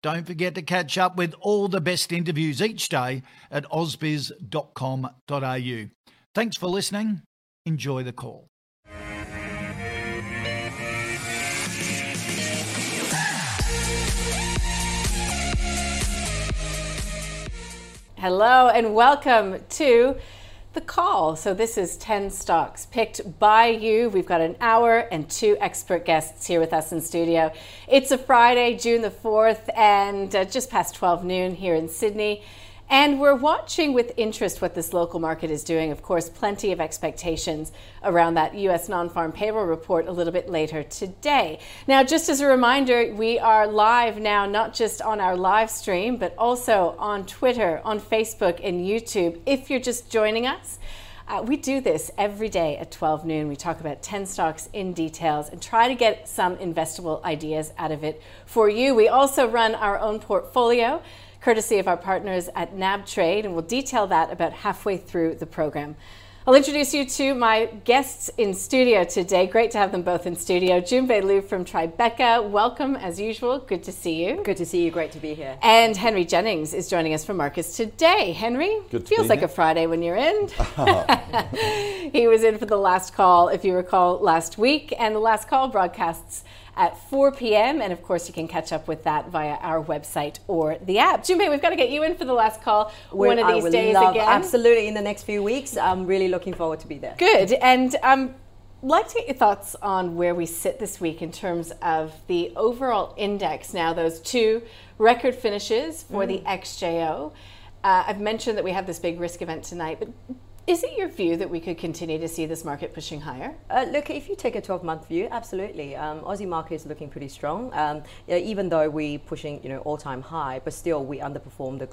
don't forget to catch up with all the best interviews each day at ausbiz.com.au. Thanks for listening. Enjoy The Call. Hello and welcome to The Call. So this is 10 stocks picked by you. We've got an hour and two expert guests here with us in studio. It's a Friday, June the 4th, and just past 12 noon here in Sydney. And we're watching with interest what this local market is doing. Of course, plenty of expectations around that US non-farm payroll report a little bit later today. Now, just as a reminder, we are live now, not just on our live stream, but also on Twitter, on Facebook and YouTube. If you're just joining us, we do this every day at 12 noon. We talk about 10 stocks in details and try to get some investable ideas out of it for you. We also run our own portfolio, courtesy of our partners at NAB Trade, and we'll detail that about halfway through the program. I'll introduce you to my guests in studio today. Great to have them both in studio. Jun Bei Liu from Tribeca, welcome as usual. Good to see you. Good to see you. Great to be here. And Henry Jennings is joining us from Marcus Today. Henry, feels like a Friday when you're in. He was in for the last call, if you recall, last week, and the last call broadcasts at 4 p.m. And of course, you can catch up with that via our website or the app. Jun Bei, we've got to get you in for the last call one of these days again. Absolutely, in the next few weeks. I'm really looking forward to be there. Good. And I'd like to get your thoughts on where we sit this week in terms of the overall index. Now, those two record finishes for the XJO. I've mentioned that we have this big risk event tonight, but is it your view that we could continue to see this market pushing higher? Look, if you take a 12-month view, absolutely. Aussie market is looking pretty strong. Even though we're pushing all-time high, but still we underperform the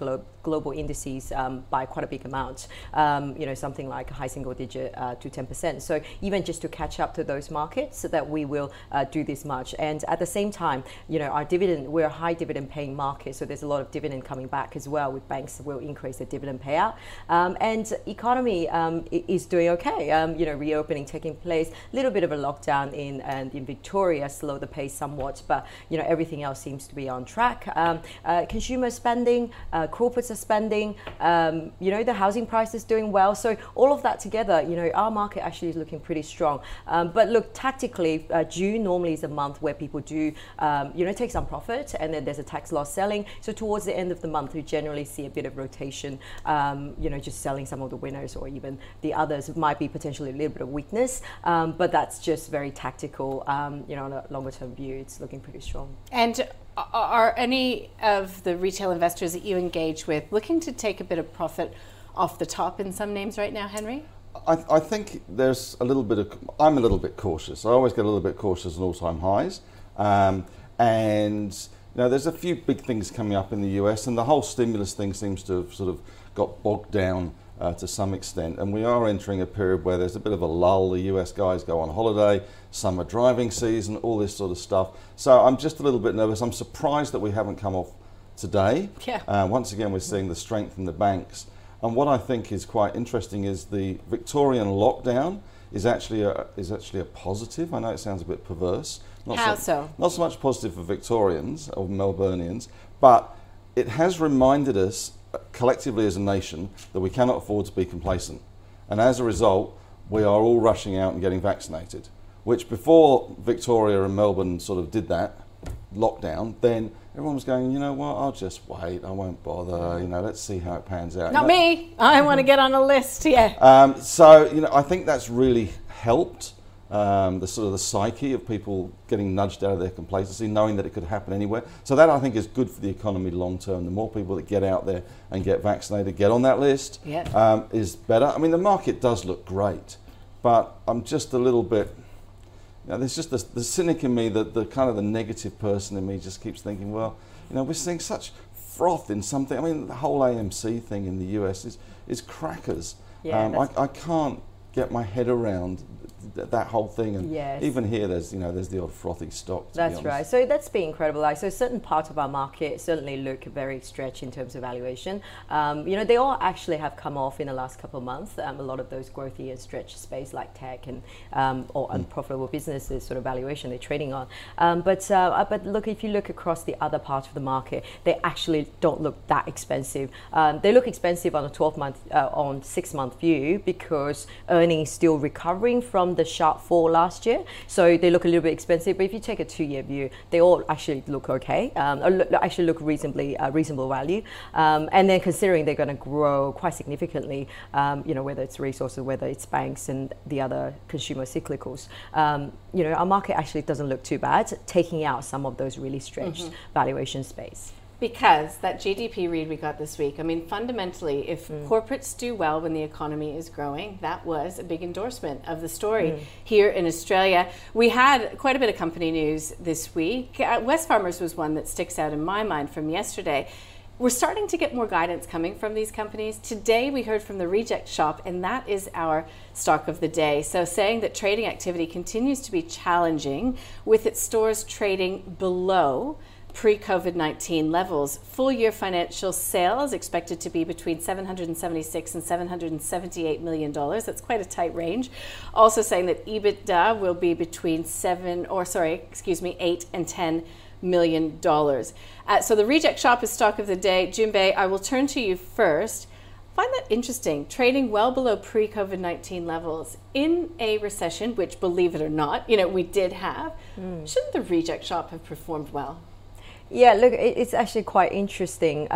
global indices by quite a big amount. Something like high single digit to 10%. So even just to catch up to those markets, so that we will do this much. And at the same time, our dividend, we're a high dividend paying market, so there's a lot of dividend coming back as well. With banks will increase the dividend payout, and economy. Is doing okay. Reopening taking place. A little bit of a lockdown in Victoria slowed the pace somewhat, but everything else seems to be on track. Consumer spending, corporates are spending. The housing price is doing well. So all of that together, our market actually is looking pretty strong. But look, tactically, June normally is a month where people do take some profit, and then there's a tax loss selling. So towards the end of the month, you generally see a bit of rotation. Just selling some of the winners, or even the others might be potentially a little bit of weakness, but that's just very tactical. On a longer term view, it's looking pretty strong. And are any of the retail investors that you engage with looking to take a bit of profit off the top in some names right now, Henry? I think there's a little bit of, I'm a little bit cautious. I always get a little bit cautious on all-time highs. There's a few big things coming up in the US, and the whole stimulus thing seems to have sort of got bogged down to some extent, and we are entering a period where there's a bit of a lull. The US guys go on holiday, summer driving season, all this sort of stuff. So I'm just a little bit nervous. I'm surprised that we haven't come off today. Yeah. Once again, we're seeing the strength in the banks. And what I think is quite interesting is the Victorian lockdown is actually a positive. I know it sounds a bit perverse. Not so much positive for Victorians or Melburnians, but it has reminded us collectively as a nation that we cannot afford to be complacent, and as a result we are all rushing out and getting vaccinated, which before Victoria and Melbourne sort of did that, lockdown, then everyone was going, you know what, I'll just wait, I won't bother, you know, let's see how it pans out. Not me, I want to get on a list, yeah. So, you know, I think that's really helped the sort of the psyche of people getting nudged out of their complacency, knowing that it could happen anywhere. So that I think is good for the economy long term. The more people that get out there and get vaccinated, get on that list, yeah. Is better. I mean, the market does look great, but I'm just a little bit... Now, there's just the cynic in me, the kind of the negative person in me just keeps thinking, well, you know, we're seeing such froth in something. I mean, the whole AMC thing in the US is crackers. Yeah, I can't get my head around that whole thing, and yes. even here there's, you know, there's the odd frothy stock. That's right. So that's been incredible. Like, so certain parts of our market certainly look very stretched in terms of valuation. You know, they all actually have come off in the last couple of months. A lot of those growthy and stretched space like tech and or unprofitable businesses sort of valuation they're trading on. But look, if you look across the other parts of the market, they actually don't look that expensive. They look expensive on a 6-month view because earnings still recovering from the sharp fall last year, so they look a little bit expensive. But if you take a 2-year view, they all actually look okay, actually look reasonably reasonable value. And then considering they're going to grow quite significantly, you know, whether it's resources, whether it's banks and the other consumer cyclicals, you know, our market actually doesn't look too bad, taking out some of those really stretched valuation space. Because that GDP read we got this week, I mean, fundamentally, if corporates do well when the economy is growing, that was a big endorsement of the story here in Australia. We had quite a bit of company news this week. Wesfarmers was one that sticks out in my mind from yesterday. We're starting to get more guidance coming from these companies. Today we heard from the Reject Shop, and that is our stock of the day. So saying that trading activity continues to be challenging with its stores trading below pre-COVID-19 levels. Full year financial sales expected to be between $776 and $778 million. That's quite a tight range. Also saying that EBITDA will be between 8 and $10 million. So the Reject Shop is stock of the day. Jun Bei, I will turn to you first. I find that interesting, trading well below pre-COVID-19 levels in a recession, which, believe it or not, you know, we did have. Shouldn't the Reject Shop have performed well? Yeah, look, it's actually quite interesting.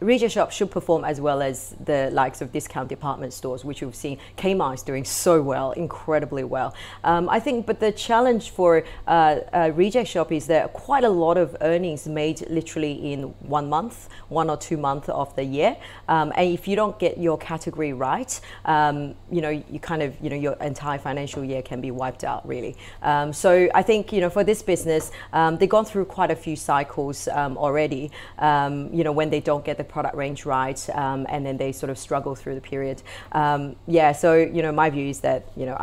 Reject Shop should perform as well as the likes of discount department stores, which we've seen Kmart is doing so well, incredibly well. I think, but the challenge for Reject Shop is that quite a lot of earnings made literally in 1 month, 1 or 2 months of the year. And if you don't get your category right, you know, you kind of, you know, your entire financial year can be wiped out really. So I think, you know, for this business, they've gone through quite a few cycles already, you know, when they don't get the product range right, and then they sort of struggle through the period. Yeah, so, you know, my view is that, you know,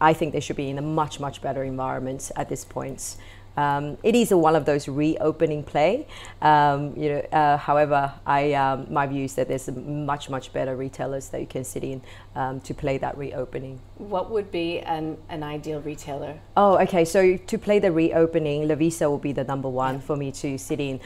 I think they should be in a much, much better environment at this point. It is one of those reopening play. You know, however, my view is that there's much, much better retailers that you can sit in to play that reopening. What would be an ideal retailer? Oh, okay. So to play the reopening, Lovisa will be the number one for me to sit in,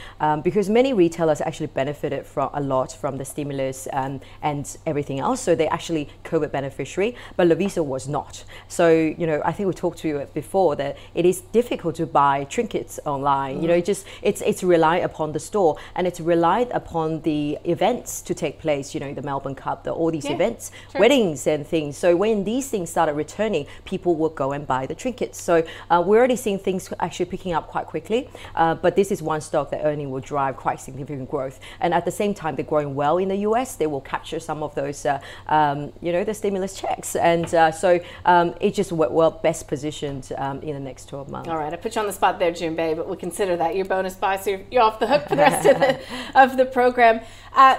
because many retailers actually benefited a lot from the stimulus and everything else. So they're actually COVID beneficiary, but Lovisa was not. So, you know, I think we talked to you before that it is difficult to buy trinkets online. You know, it's relied upon the store, and it's relied upon the events to take place, you know, the Melbourne Cup, all these events, weddings and things. So when these things started returning, people will go and buy the trinkets. So we're already seeing things actually picking up quite quickly, but this is one stock that earning will drive quite significant growth. And at the same time, they're growing well in the US. They will capture some of those, you know, the stimulus checks. And so it just well best positioned in the next 12 months. All right, I put you on the spot there, Jun Bei, but we'll consider that your bonus buy, so you're off the hook for the rest of the program.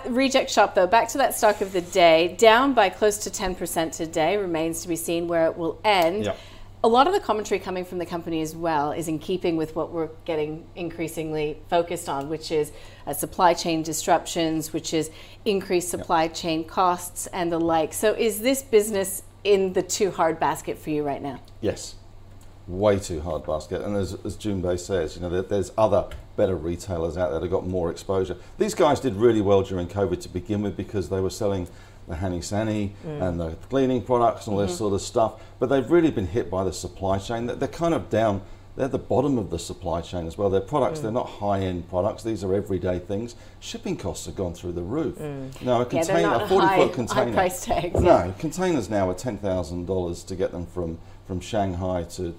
Reject Shop, though, back to that stock of the day, down by close to 10% today, remains to be seen where it will end. Yep. A lot of the commentary coming from the company as well is in keeping with what we're getting increasingly focused on, which is supply chain disruptions, which is increased supply chain costs and the like. So is this business in the too hard basket for you right now? Yes. Way too hard basket, and as Jun Bei says, you know, there's other better retailers out there that got more exposure. These guys did really well during COVID to begin with because they were selling the Hani Sani and the cleaning products and all this sort of stuff, but they've really been hit by the supply chain. They're kind of down they're the bottom of the supply chain as well. Their products, they're not high-end products. These are everyday things. Shipping costs have gone through the roof. Now, a container, a 40-foot container. High price tags. No, containers now are $10,000 to get them from Shanghai to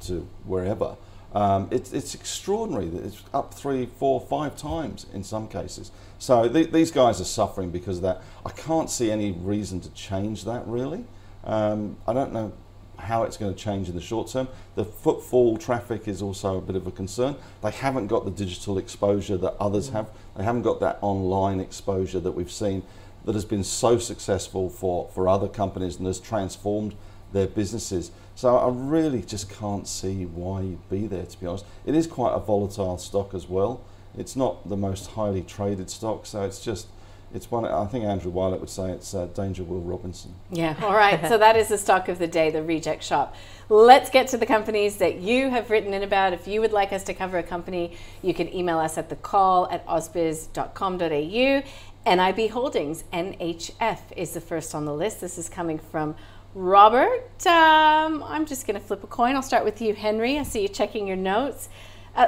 wherever. It's extraordinary. It's up 3, 4, 5 times in some cases. So these guys are suffering because of that. I can't see any reason to change that, really. I don't know how it's going to change in the short term. The footfall traffic is also a bit of a concern. They haven't got the digital exposure that others have. They haven't got that online exposure that we've seen that has been so successful for other companies and has transformed their businesses. So I really just can't see why you'd be there, to be honest. It is quite a volatile stock as well. It's not the most highly traded stock, so it's just, it's one, I think Andrew Wilett would say it's Danger Will Robinson. Yeah, all right. So that is the stock of the day, the Reject Shop. Let's get to the companies that you have written in about. If you would like us to cover a company, you can email us at thecall@ausbiz.com.au. NIB Holdings, NHF, is the first on the list. This is coming from Robert. I'm just going to flip a coin. I'll start with you, Henry. I see you checking your notes.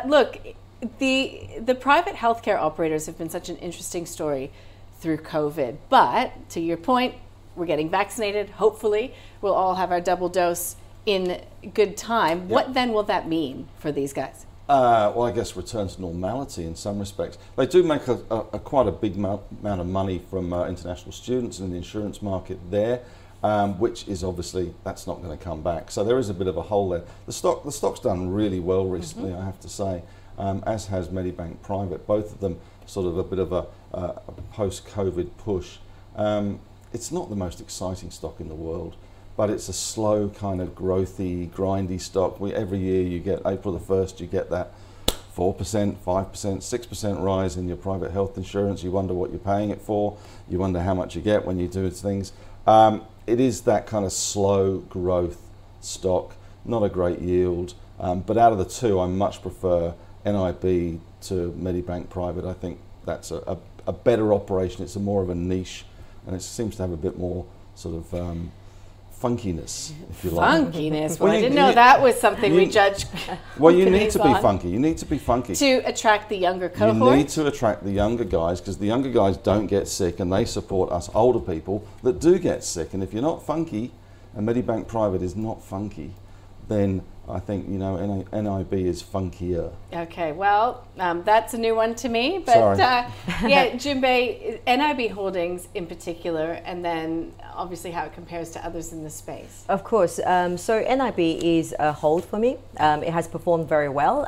Look, the private healthcare operators have been such an interesting story through COVID. But to your point, we're getting vaccinated. Hopefully, we'll all have our double dose in good time. Yep. What then will that mean for these guys? Well, I guess return to normality in some respects. They do make a quite a big amount of money from international students in the insurance market there, which is obviously, that's not going to come back. So there is a bit of a hole there. The stock's done really well recently, I have to say, as has Medibank Private. Both of them sort of a bit of a post-COVID push. It's not the most exciting stock in the world, but it's a slow kind of growthy, grindy stock. Every year you get, April the 1st, you get that 4%, 5%, 6% rise in your private health insurance. You wonder what you're paying it for. You wonder how much you get when you do things. It is that kind of slow growth stock, not a great yield, but out of the two, I much prefer NIB to Medibank Private. I think that's a better operation. It's more of a niche, and it seems to have a bit more sort of funkiness, if you like. Funkiness? Well, I didn't know that was something we judge. Well, you need to be funky. You need to be funky. To attract the younger cohort? You need to attract the younger guys, because the younger guys don't get sick, and they support us older people that do get sick. And if you're not funky, and Medibank Private is not funky, then I think, you know, NIB is funkier. Okay, well, that's a new one to me. But yeah, Jun Bei, NIB Holdings in particular, and then obviously how it compares to others in the space. Of course. So NIB is a hold for me. It has performed very well.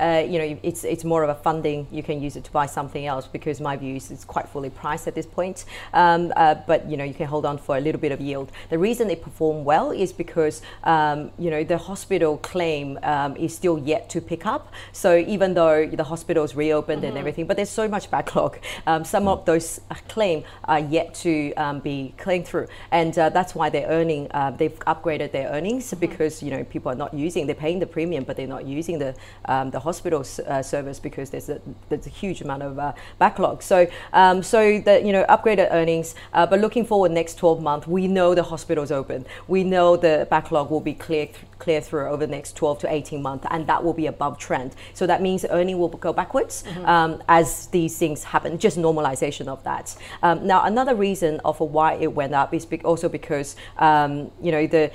You know, it's more of a funding. You can use it to buy something else, because my view is it's quite fully priced at this point. But, you know, you can hold on for a little bit of yield. The reason it performed well is because, you know, the hospital claim is still yet to pick up. So even though the hospital's reopened and everything, but there's so much backlog. Some of those claims are yet to be claimed through. And that's why they're earning, they've upgraded their earnings because, you know, people are not using, they're paying the premium, but they're not using the hospital service because there's a huge amount of backlog. So, so the, you know, upgraded earnings, but looking forward next 12 months, we know the hospital's open. We know the backlog will be cleared through over the next 12 to 18 months, and that will be above trend. So that means earning will go backwards as these things happen, just normalization of that. Now, another reason of why it went up is also because, you know, the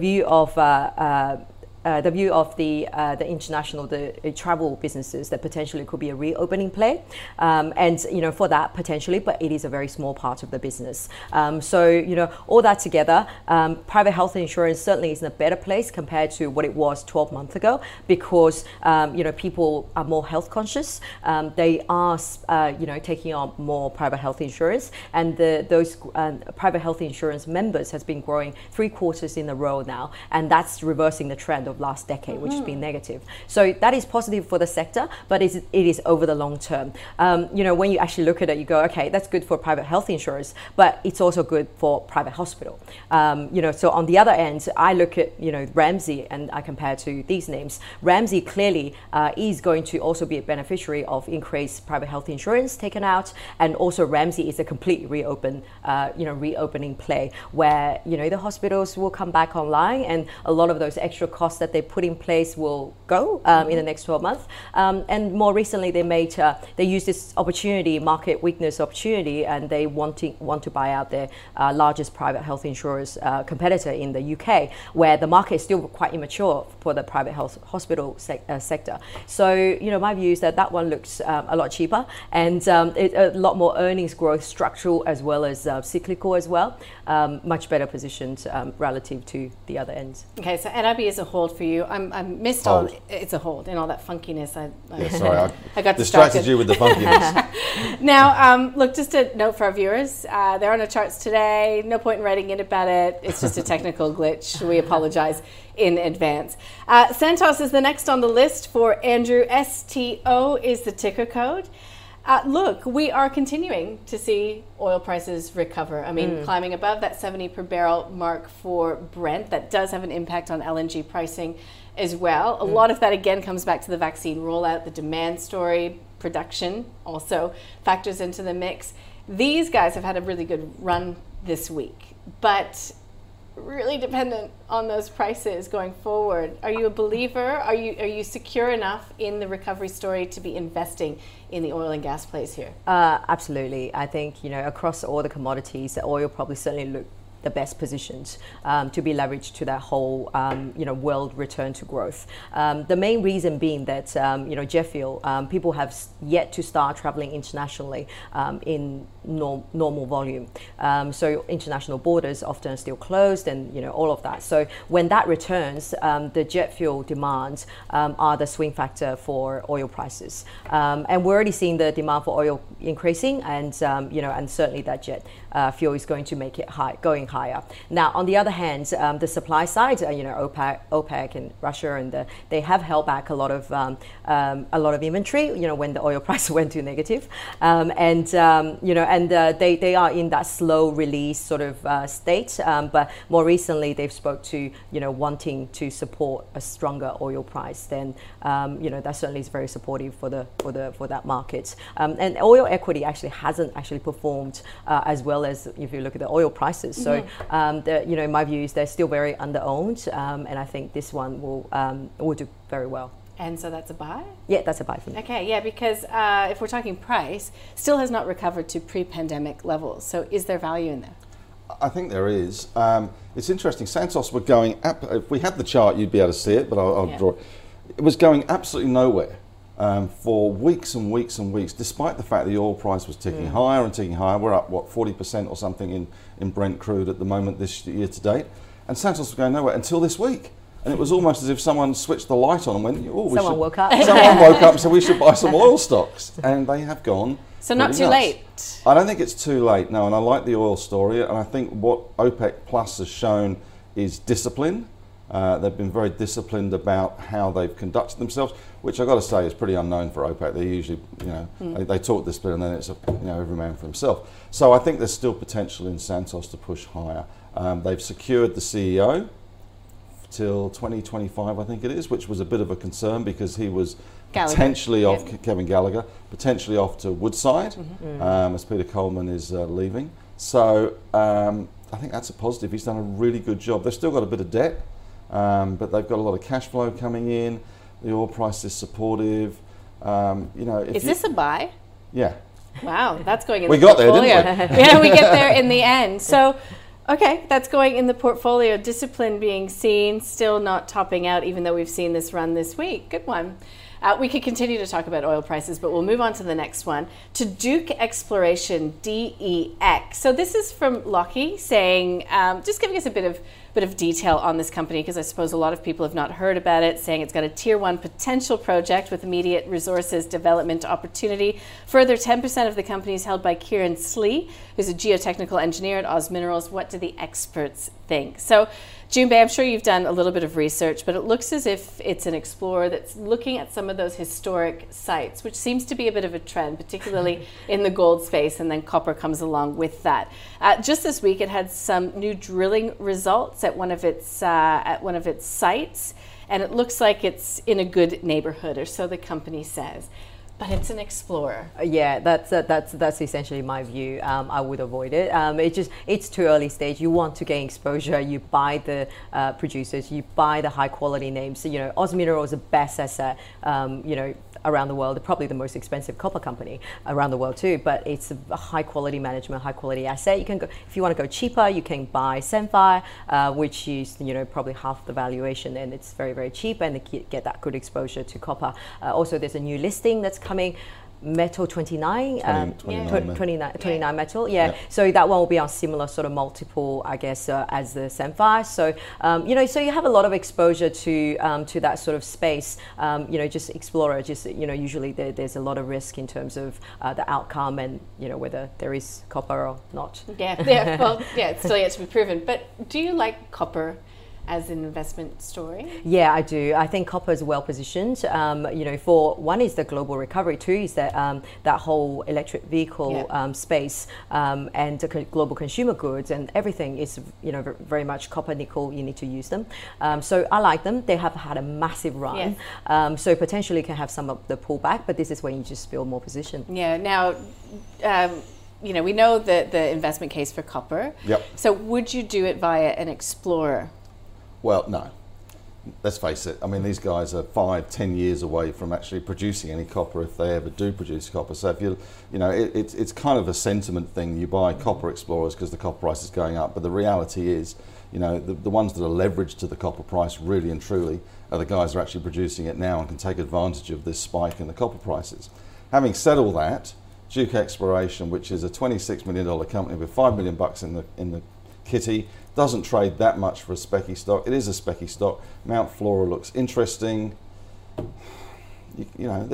view of the view of the international travel businesses that potentially could be a reopening play, and you know for that potentially, but it is a very small part of the business. So you know all that together, private health insurance certainly is in a better place compared to what it was 12 months ago because you know people are more health conscious. They are you know taking on more private health insurance, and those private health insurance members has been growing 3 quarters in a row now, and that's reversing the trend of last decade, which has been negative. So that is positive for the sector, but it is over the long term. You know, when you actually look at it, you go, okay, that's good for private health insurance, but it's also good for private hospital. You know, so on the other end, I look at, you know, Ramsey and I compare to these names. Ramsey clearly is going to also be a beneficiary of increased private health insurance taken out, and also Ramsey is a complete reopening play where, you know, the hospitals will come back online and a lot of those extra costs that they put in place will go in the next 12 months. And more recently, they used this opportunity, market weakness opportunity, and they want to buy out their largest private health insurance competitor in the UK, where the market is still quite immature for the private health hospital sector. So, you know, my view is that that one looks a lot cheaper and a lot more earnings growth, structural as well as cyclical as well, much better positioned relative to the other ends. Okay, so NIB is a hold for you. I'm missed hold. On it's a hold and all that funkiness. Yeah, sorry, I got distracted you with the funkiness. Now, look, just a note for our viewers: they're on the charts today. No point in writing in about it. It's just a technical glitch. We apologize in advance. Santos is the next on the list for Andrew. STO is the ticker code. Look, we are continuing to see oil prices recover. I mean, climbing above that 70 per barrel mark for Brent. That does have an impact on LNG pricing as well. A lot of that, again, comes back to the vaccine rollout, the demand story, production also factors into the mix. These guys have had a really good run this week, but really dependent on those prices going forward. Are you a believer? Are you secure enough in the recovery story to be investing in the oil and gas plays here? Absolutely. I think, you know, across all the commodities, the oil probably certainly looked the best positions to be leveraged to that whole, you know, world return to growth. The main reason being that, you know, jet fuel, people have yet to start traveling internationally in normal volume. So international borders often are still closed and, you know, all of that. So when that returns, the jet fuel demands are the swing factor for oil prices. And we're already seeing the demand for oil increasing and, you know, and certainly that jet fuel is going to make it going higher. Now, on the other hand, the supply side, you know, OPEC and Russia, and they have held back a lot of inventory. You know, when the oil price went to negative, you know, and they are in that slow release sort of state. But more recently, they've spoke to, you know, wanting to support a stronger oil price. Then, you know, that certainly is very supportive for that market. And oil equity actually hasn't performed as well as if you look at the oil prices. So, you know, in my view, is they're still very underowned, and I think this one will do very well. And so that's a buy? Yeah, that's a buy for me. Okay, yeah, because if we're talking price, still has not recovered to pre-pandemic levels. So is there value in there? I think there is. It's interesting. Santos were going up. If we had the chart, you'd be able to see it, but I'll draw it. It was going absolutely nowhere for weeks and weeks and weeks, despite the fact the oil price was ticking higher and ticking higher. We're up, what, 40% or something in Brent crude at the moment this year to date. And Santos was going nowhere until this week. And it was almost as if someone switched the light on and went, oh, someone woke up and said we should buy some oil stocks. And they have gone. So not too late. I don't think it's too late, no. And I like the oil story. And I think what OPEC Plus has shown is discipline. They've been very disciplined about how they've conducted themselves, which I've got to say is pretty unknown for OPEC. They usually, you know, they talk this bit and then it's, you know, every man for himself. So I think there's still potential in Santos to push higher. They've secured the CEO till 2025, I think it is, which was a bit of a concern because he was potentially off, Kevin Gallagher, potentially off to Woodside, as Peter Coleman is leaving. So I think that's a positive. He's done a really good job. They've still got a bit of debt. But they've got a lot of cash flow coming in. The oil price is supportive. You know, if is this a buy? Yeah. Wow, that's going in the portfolio. We got there, didn't we? Yeah, we get there in the end. So, okay, that's going in the portfolio. Discipline being seen, still not topping out, even though we've seen this run this week. Good one. We could continue to talk about oil prices, but we'll move on to the next one, to Duke Exploration, DEX. So this is from Lockie saying, just giving us a bit of detail on this company, because I suppose a lot of people have not heard about it, saying it's got a tier one potential project with immediate resources development opportunity. Further, 10% of the company is held by Kieran Slee, who's a geotechnical engineer at Oz Minerals. What do the experts think? So Jun Bei, I'm sure you've done a little bit of research, but it looks as if it's an explorer that's looking at some of those historic sites, which seems to be a bit of a trend, particularly in the gold space, and then copper comes along with that. Just this week, it had some new drilling results at one of its sites, and it looks like it's in a good neighborhood, or so the company says. But it's an explorer. Yeah, that's essentially my view. I would avoid it. It's too early stage. You want to gain exposure. You buy the producers. You buy the high quality names. So, you know, Oz Minerals is the best asset. You know, around the world, probably the most expensive copper company around the world too. But it's a high quality management, high quality asset. You can go, if you want to go cheaper, you can buy Sandfire, which is, you know, probably half the valuation, and it's very, very cheap, and they get that good exposure to copper. Also, there's a new listing that's coming. Metal 29, 29 Metal, yeah. Yep. So that one will be on similar sort of multiple, I guess, as the Sandfire. So you know, so you have a lot of exposure to that sort of space. You know, just explorer. Just, you know, usually there's a lot of risk in terms of the outcome, and you know whether there is copper or not. Yeah, yeah. Well, yeah, it's still yet to be proven. But do you like copper as an investment story? Yeah, I do. I think copper is well positioned. You know, for one is the global recovery, two is that that whole electric vehicle, yeah, space, and the global consumer goods and everything is, you know, very much copper, nickel. You need to use them. So I like them. They have had a massive run. Yes. So potentially can have some of the pullback, but this is when you just build more position. Yeah. Now, you know, we know the investment case for copper. Yep. So would you do it via an explorer? Well, no. Let's face it. I mean, these guys are 5-10 years away from actually producing any copper, if they ever do produce copper. So if you know, it's kind of a sentiment thing. You buy copper explorers because the copper price is going up. But the reality is, you know, the ones that are leveraged to the copper price really and truly are the guys that are actually producing it now and can take advantage of this spike in the copper prices. Having said all that, Duke Exploration, which is a $26 million company with $5 million in the kitty, doesn't trade that much for a specky stock. It is a specky stock. Mount Flora looks interesting. You know,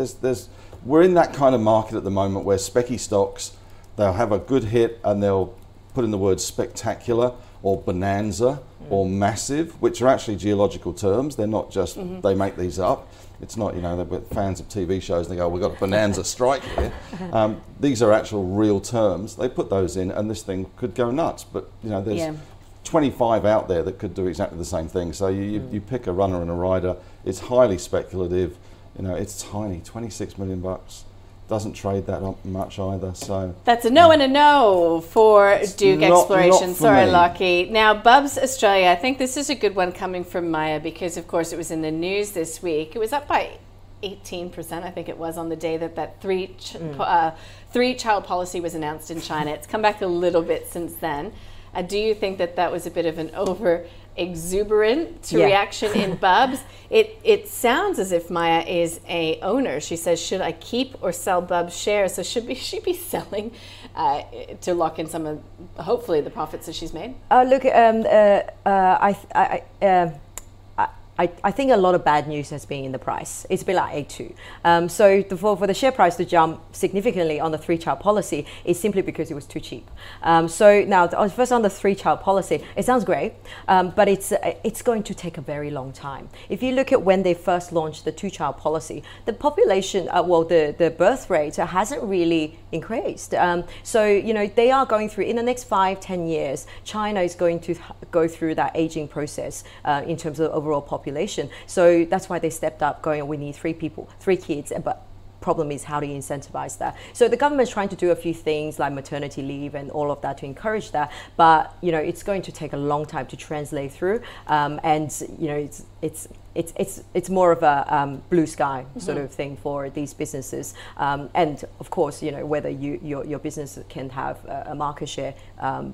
we're in that kind of market at the moment where specky stocks, they'll have a good hit and they'll put in the word spectacular or bonanza or massive, which are actually geological terms. They're not just, they make these up. It's not, you know, they're fans of TV shows and they go, we've got a bonanza strike here. These are actual real terms. They put those in and this thing could go nuts. But, you know, there's 25 out there that could do exactly the same thing. So you pick a runner and a rider. It's highly speculative. You know, it's tiny, $26 million. Doesn't trade that much either, so... That's a no and a no for Duke Exploration. Sorry, Lockie. Now, Bubs Australia, I think this is a good one coming from Maya because, of course, it was in the news this week. It was up by 18%, I think it was, on the day that three-child policy was announced in China. It's come back a little bit since then. Do you think that was a bit of an over-exuberant reaction in Bubs? It sounds as if Maya is a owner. She says, should I keep or sell Bubs shares? So should she be selling to lock in some of, hopefully, the profits that she's made? Look, I think a lot of bad news has been in the price. It's been like A2. So for the share price to jump significantly on the three-child policy is simply because it was too cheap. So now, first on the three-child policy, it sounds great, but it's going to take a very long time. If you look at when they first launched the two-child policy, the population, the birth rate hasn't really increased. So, you know, they are going through, in the next 5-10 years, China is going to go through that aging process in terms of the overall population. So that's why they stepped up going, we need three kids, but problem is how do you incentivize that? So the government's trying to do a few things like maternity leave and all of that to encourage that, but you know, it's going to take a long time to translate through, and you know, it's more of a blue sky sort of thing for these businesses, and of course, you know, whether your business can have a market share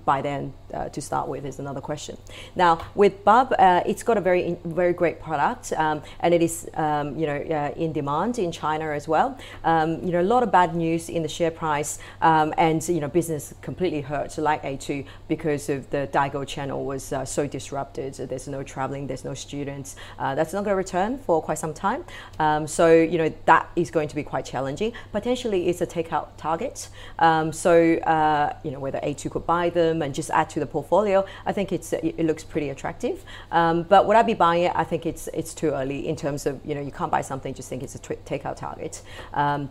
by then to start with is another question. Now with Bub, it's got a very great product, and it is you know, in demand in China as well. You know, a lot of bad news in the share price, and you know, business completely hurt, like A2, because of the Daigou channel was so disrupted. So there's no traveling, there's no students. That's not going to return for quite some time, so you know, that is going to be quite challenging. Potentially it's a takeout target, so you know, whether A2 could buy them and just add to the portfolio, I think it looks pretty attractive, but would I be buying it? I think it's too early in terms of, you know, you can't buy something just think it's a takeout target.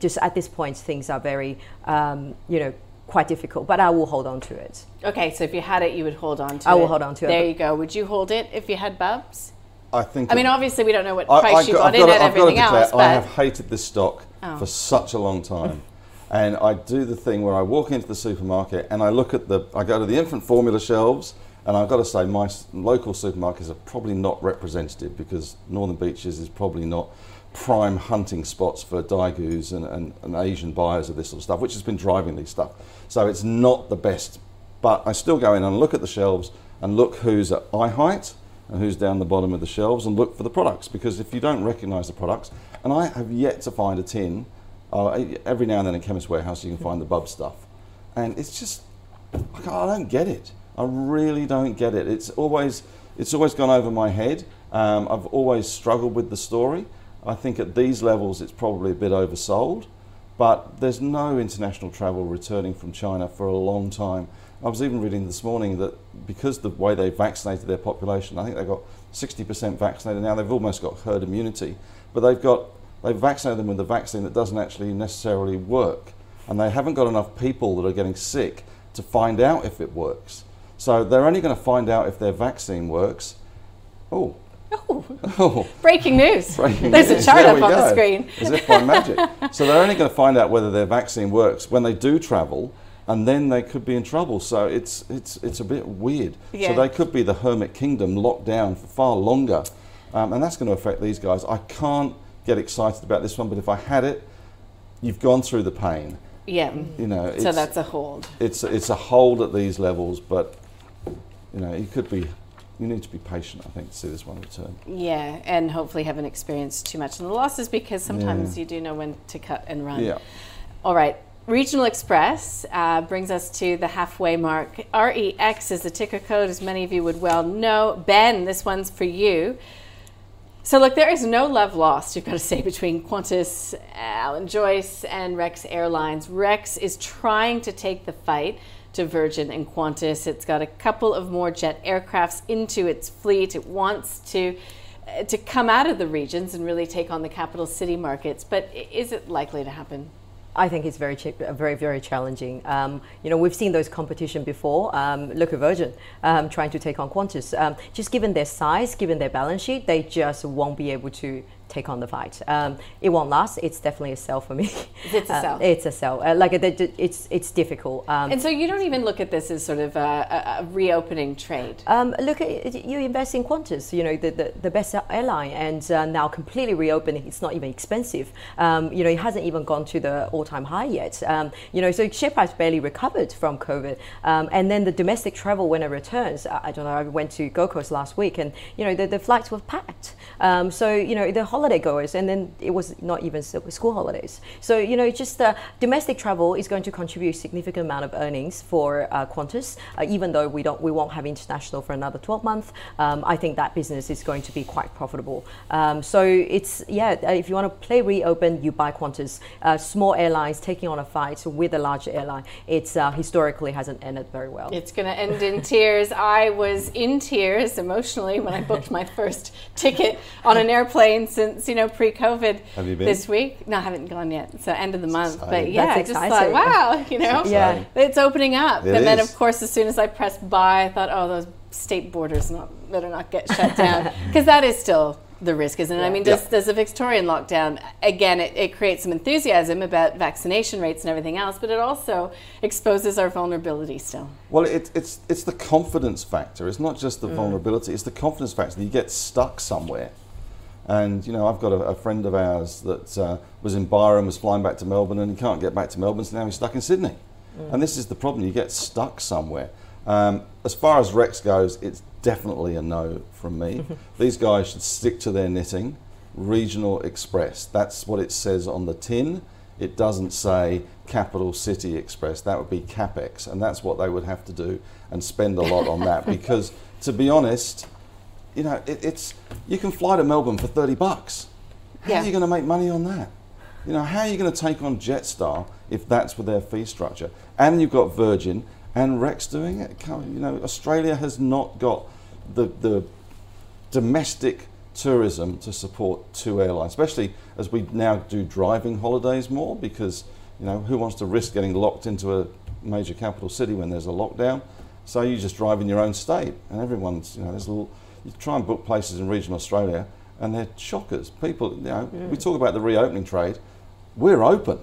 Just at this point, things are very you know, quite difficult, but I will hold on to it. Okay, so if you had it, you would hold on to it. I will hold on to it. There you go. Would you hold it if you had Bubs? I mean, obviously, we don't know what price you got in at everything else. I have hated this stock for such a long time. And I do the thing where I walk into the supermarket and I look at the, I go to the infant formula shelves, and I've got to say my local supermarkets are probably not representative, because Northern Beaches is probably not prime hunting spots for Daigous and Asian buyers of this sort of stuff, which has been driving these stuff. So it's not the best, but I still go in and look at the shelves and look who's at eye height and who's down the bottom of the shelves, and look for the products, because if you don't recognise the products, and I have yet to find a tin. Every now and then in Chemist Warehouse you can find the Bubs stuff, and it's just, I don't get it. I really don't get it. It's always gone over my head. I've always struggled with the story. I think at these levels it's probably a bit oversold, but there's no international travel returning from China for a long time. I was even reading this morning that because the way they vaccinated their population, I think they got 60% vaccinated now, they've almost got herd immunity, but they've vaccinated them with a vaccine that doesn't actually necessarily work, and they haven't got enough people that are getting sick to find out if it works. So they're only going to find out if their vaccine works. Oh. Oh. Breaking news. Breaking There's news. A chart up on the screen. As if by magic. So they're only going to find out whether their vaccine works when they do travel, and then they could be in trouble. So it's a bit weird. Yeah. So they could be the hermit kingdom locked down for far longer, and that's going to affect these guys. I can't get excited about this one, but if I had it, you've gone through the pain. Yeah. You know. So that's a hold. It's a hold at these levels, but you know it could be. You need to be patient, I think, to see this one return. Yeah, and hopefully haven't experienced too much of the losses, because sometimes you do know when to cut and run. Yeah. All right, Regional Express brings us to the halfway mark. REX is the ticker code, as many of you would well know. Ben, this one's for you. So look, there is no love lost, you've got to say, between Qantas, Alan Joyce, and Rex Airlines. Rex is trying to take the fight to Virgin and Qantas. It's got a couple of more jet aircrafts into its fleet. It wants to come out of the regions and really take on the capital city markets. But is it likely to happen? I think it's very, very challenging. You know, we've seen those competition before. Look at Virgin trying to take on Qantas. Just given their size, given their balance sheet, they just won't be able to take on the fight. It won't last. It's definitely a sell for me. It's a sell. It's a sell. Like it's difficult. And so you don't even look at this as sort of a reopening trade. Look, you invest in Qantas, you know, the best airline, and now completely reopening. It's not even expensive. You know, it hasn't even gone to the all-time high yet. You know, so share price barely recovered from COVID. And then the domestic travel when it returns. I don't know. I went to Gold Coast last week, and you know the flights were packed. So you know the holiday goers, and then it was not even school holidays. So you know, just domestic travel is going to contribute a significant amount of earnings for Qantas, even though we won't have international for another 12 months. I think that business is going to be quite profitable. So it's if you want to play reopen, you buy Qantas. Small airlines taking on a fight with a larger airline. It's historically hasn't ended very well. It's going to end in tears. I was in tears emotionally when I booked my first ticket on an airplane since. You know, pre-COVID. Have you been? This week? No, I haven't gone yet. So end of the month. Exciting. But yeah, that's exciting. I just thought, wow, you know, it's opening up. It is. Then of course, as soon as I pressed buy, I thought, oh, those state borders better not get shut down, because that is still the risk, isn't it? Yeah. I mean, there's a Victorian lockdown. Again, it creates some enthusiasm about vaccination rates and everything else, but it also exposes our vulnerability still. Well, it's the confidence factor. It's not just the vulnerability. It's the confidence factor that you get stuck somewhere. And, you know, I've got a friend of ours that was in Byron, was flying back to Melbourne, and he can't get back to Melbourne, so now he's stuck in Sydney. And this is the problem, you get stuck somewhere. As far as Rex goes, it's definitely a no from me. These guys should stick to their knitting. Regional Express, that's what it says on the tin. It doesn't say Capital City Express. That would be CapEx, and that's what they would have to do and spend a lot on that. Because, to be honest, you know, you can fly to Melbourne for $30. How are you going to make money on that? You know, how are you going to take on Jetstar if that's with their fee structure? And you've got Virgin and Rex doing it. You know, Australia has not got the domestic tourism to support two airlines, especially as we now do driving holidays more, because, you know, who wants to risk getting locked into a major capital city when there's a lockdown? So you just drive in your own state, and everyone's, you know, there's a little... You try and book places in regional Australia, and they're shockers. People, you know, we talk about the reopening trade. we're open.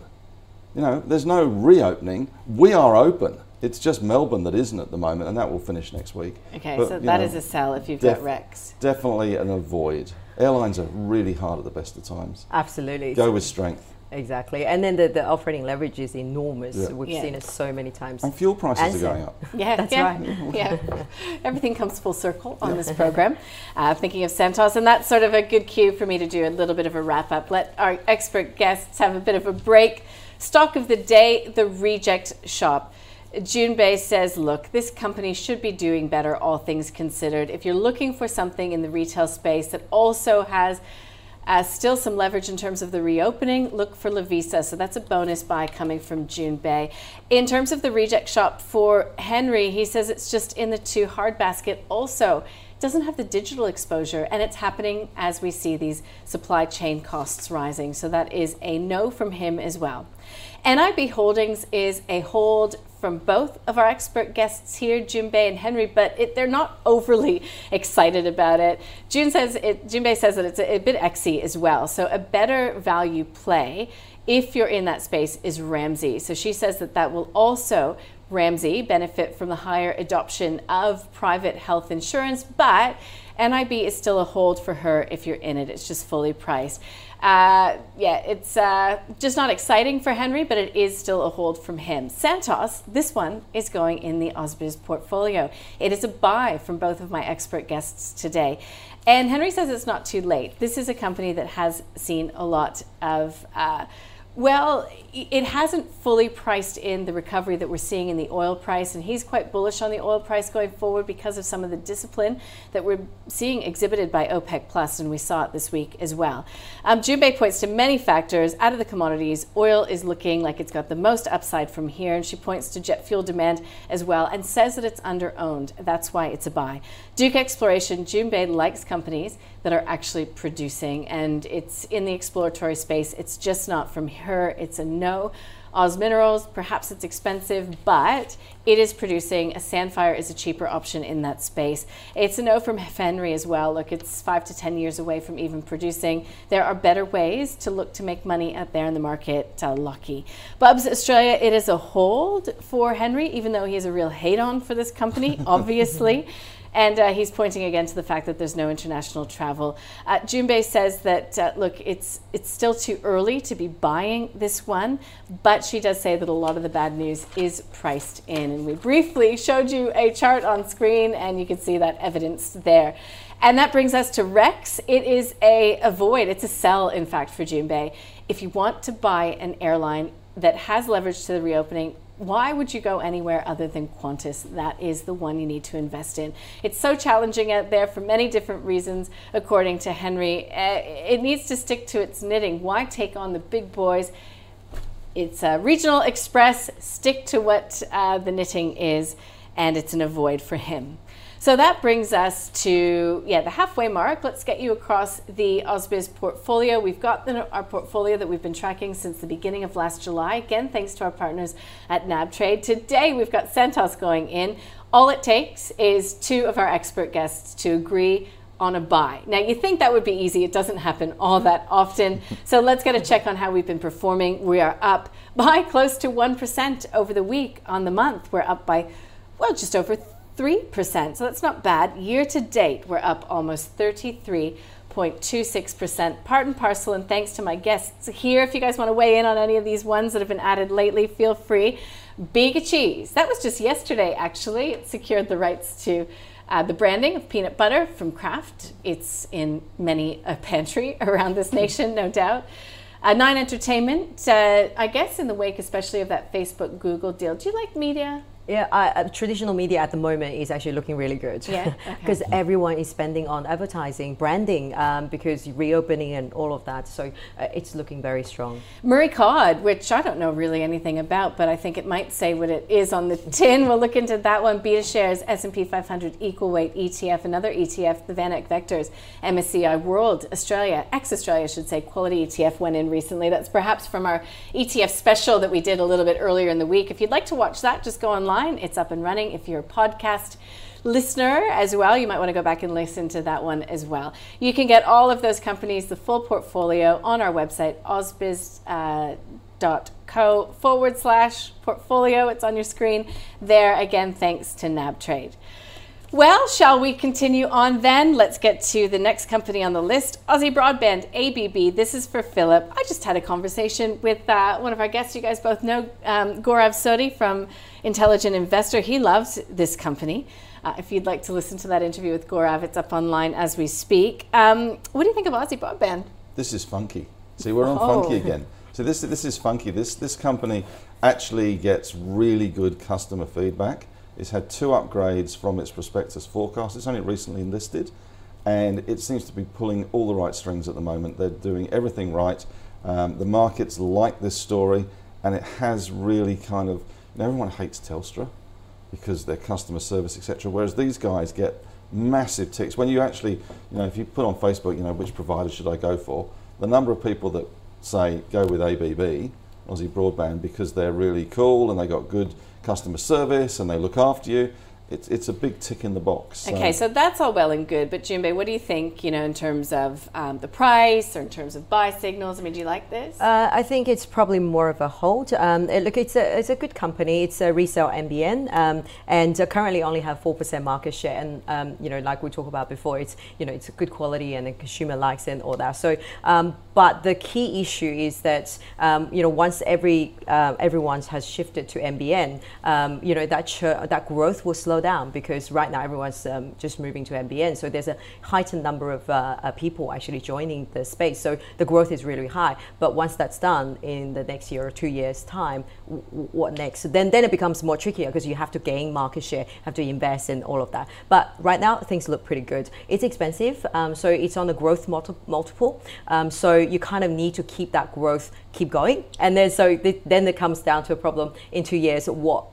You know, there's no reopening. We are open. It's just Melbourne that isn't at the moment, and that will finish next week. Okay, but, so that is a sell if you've got Rex. Definitely an avoid. Airlines are really hard at the best of times. Absolutely. Go with strength. Exactly. And then the operating leverage is enormous. Yeah. We've seen it so many times. And fuel prices are going up. Yeah, that's right. Yeah. Everything comes full circle on this program. Thinking of Santos, and that's sort of a good cue for me to do a little bit of a wrap up. Let our expert guests have a bit of a break. Stock of the day, the Reject Shop. Jun Bei says, look, this company should be doing better, all things considered. If you're looking for something in the retail space that also has still some leverage in terms of the reopening, look for Lovisa. So that's a bonus buy coming from Jun Bei. In terms of the Reject Shop for Henry, he says it's just in the too hard basket also. Doesn't have the digital exposure, and it's happening as we see these supply chain costs rising. So that is a no from him as well. NIB Holdings is a hold from both of our expert guests here, Jun Bei and Henry, but they're not overly excited about it. Jun Bei says that it's a bit exy as well. So a better value play, if you're in that space, is Ramsey. So she says that that will also Ramsey benefit from the higher adoption of private health insurance, but NIB is still a hold for her if you're in it. It's just fully priced. It's just not exciting for Henry, but it is still a hold from him. Santos, this one is going in the Ausbiz portfolio. It is a buy from both of my expert guests today. And Henry says it's not too late. This is a company that has seen a lot of... Well, it hasn't fully priced in the recovery that we're seeing in the oil price, and he's quite bullish on the oil price going forward because of some of the discipline that we're seeing exhibited by OPEC Plus, and we saw it this week as well. Jun Bei points to many factors. Out of the commodities, oil is looking like it's got the most upside from here, and she points to jet fuel demand as well and says that it's underowned. That's why it's a buy. Duke Exploration, Jun Bei likes companies that are actually producing, and it's in the exploratory space. It's just not from her. It's a no. Oz Minerals, perhaps it's expensive, but it is producing. A Sandfire is a cheaper option in that space. It's a no from Henry as well. Look, it's 5 to 10 years away from even producing. There are better ways to look to make money out there in the market. Lucky. Bubs Australia, it is a hold for Henry, even though he is a real hate-on for this company, obviously. And he's pointing again to the fact that there's no international travel. Jun Bei says that, look, it's still too early to be buying this one, but she does say that a lot of the bad news is priced in. And we briefly showed you a chart on screen, and you can see that evidence there. And that brings us to Rex. It is a avoid. It's a sell, in fact, for Jun Bei. If you want to buy an airline that has leverage to the reopening, why would you go anywhere other than Qantas? That is the one you need to invest in. It's so challenging out there for many different reasons, according to Henry. It needs to stick to its knitting. Why take on the big boys? It's a Regional Express. Stick to what the knitting is, and it's an avoid for him. So that brings us to the halfway mark. Let's get you across the Ausbiz portfolio. We've got our portfolio that we've been tracking since the beginning of last July. Again, thanks to our partners at NAB Trade. Today, we've got Santos going in. All it takes is two of our expert guests to agree on a buy. Now, you think that would be easy. It doesn't happen all that often. So let's get a check on how we've been performing. We are up by close to 1% over the week. On the month, we're up by, just over 3%, so that's not bad. Year to date, we're up almost 33.26%, part and parcel, and thanks to my guests here. If you guys want to weigh in on any of these ones that have been added lately, feel free. Bega Cheese, that was just yesterday, actually. It secured the rights to the branding of peanut butter from Kraft. It's in many a pantry around this nation, no doubt. Nine Entertainment, I guess in the wake especially of that Facebook Google deal. Do you like media? Yeah, traditional media at the moment is actually looking really good because everyone is spending on advertising, branding, because reopening and all of that. So it's looking very strong. Murray Cod, which I don't know really anything about, but I think it might say what it is on the tin. We'll look into that one. BetaShares, S&P 500 equal weight ETF, another ETF, the VanEck Vectors, MSCI World, Australia, ex-Australia, I should say, quality ETF went in recently. That's perhaps from our ETF special that we did a little bit earlier in the week. If you'd like to watch that, just go online online. It's up and running. If you're a podcast listener as well, you might want to go back and listen to that one as well. You can get all of those companies, the full portfolio, on our website, ausbiz.co/portfolio. It's on your screen there. Again, thanks to NAB Trade. Well, shall we continue on then? Let's get to the next company on the list, Aussie Broadband, ABB. This is for Philip. I just had a conversation with one of our guests. You guys both know Gaurav Sodhi from Intelligent Investor. He loves this company. If you'd like to listen to that interview with Gaurav, it's up online as we speak. What do you think of Aussie Broadband? This is funky. See, we're on funky again. So this is funky. This company actually gets really good customer feedback. It's had two upgrades from its prospectus forecast. It's only recently listed, and it seems to be pulling all the right strings at the moment. They're doing everything right. The markets like this story, and it has really kind of, you know, everyone hates Telstra because their customer service, etc. Whereas these guys get massive ticks. When you actually, you know, if you put on Facebook, you know, which provider should I go for? The number of people that say go with ABB, Aussie Broadband, because they're really cool and they got good customer service and they look after you. It's a big tick in the box. So. Okay, so that's all well and good, but Jun Bei, what do you think, you know, in terms of the price or in terms of buy signals? I mean, do you like this? I think it's probably more of a hold. Look, it's a good company. It's a resale NBN, and currently only have 4% market share. And you know, like we talked about before, it's, you know, it's a good quality and the consumer likes it and all that. So, but the key issue is that you know, once everyone has shifted to NBN, you know, that growth will slow down, because right now everyone's just moving to NBN, so there's a heightened number of people actually joining the space, so the growth is really high. But once that's done in the next year or 2 years time, what next? So then it becomes more trickier, because you have to gain market share, have to invest in all of that. But right now things look pretty good. It's expensive, so it's on the growth multiple, so you kind of need to keep that growth keep going, and then then it comes down to a problem in 2 years. What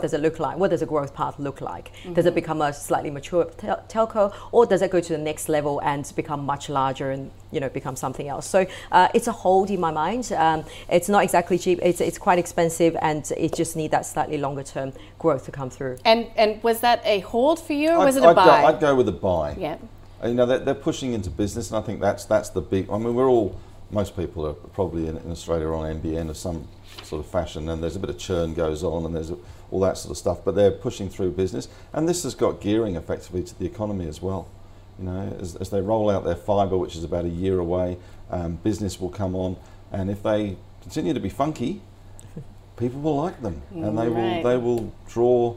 does it look like? What does a growth path look like? Mm-hmm. Does it become a slightly mature telco, or does it go to the next level and become much larger and, you know, become something else? So it's a hold in my mind. It's not exactly cheap. It's quite expensive, and it just needs that slightly longer term growth to come through. And was that a hold for you, or was it a buy? I'd go with a buy. Yeah. You know, they're pushing into business, and I think that's the big. I mean, most people are probably in Australia on NBN of some sort of fashion, and there's a bit of churn goes on, and there's all that sort of stuff, but they're pushing through business, and this has got gearing effectively to the economy as well. You know, as they roll out their fibre, which is about a year away, business will come on, and if they continue to be funky, people will like them, and they will draw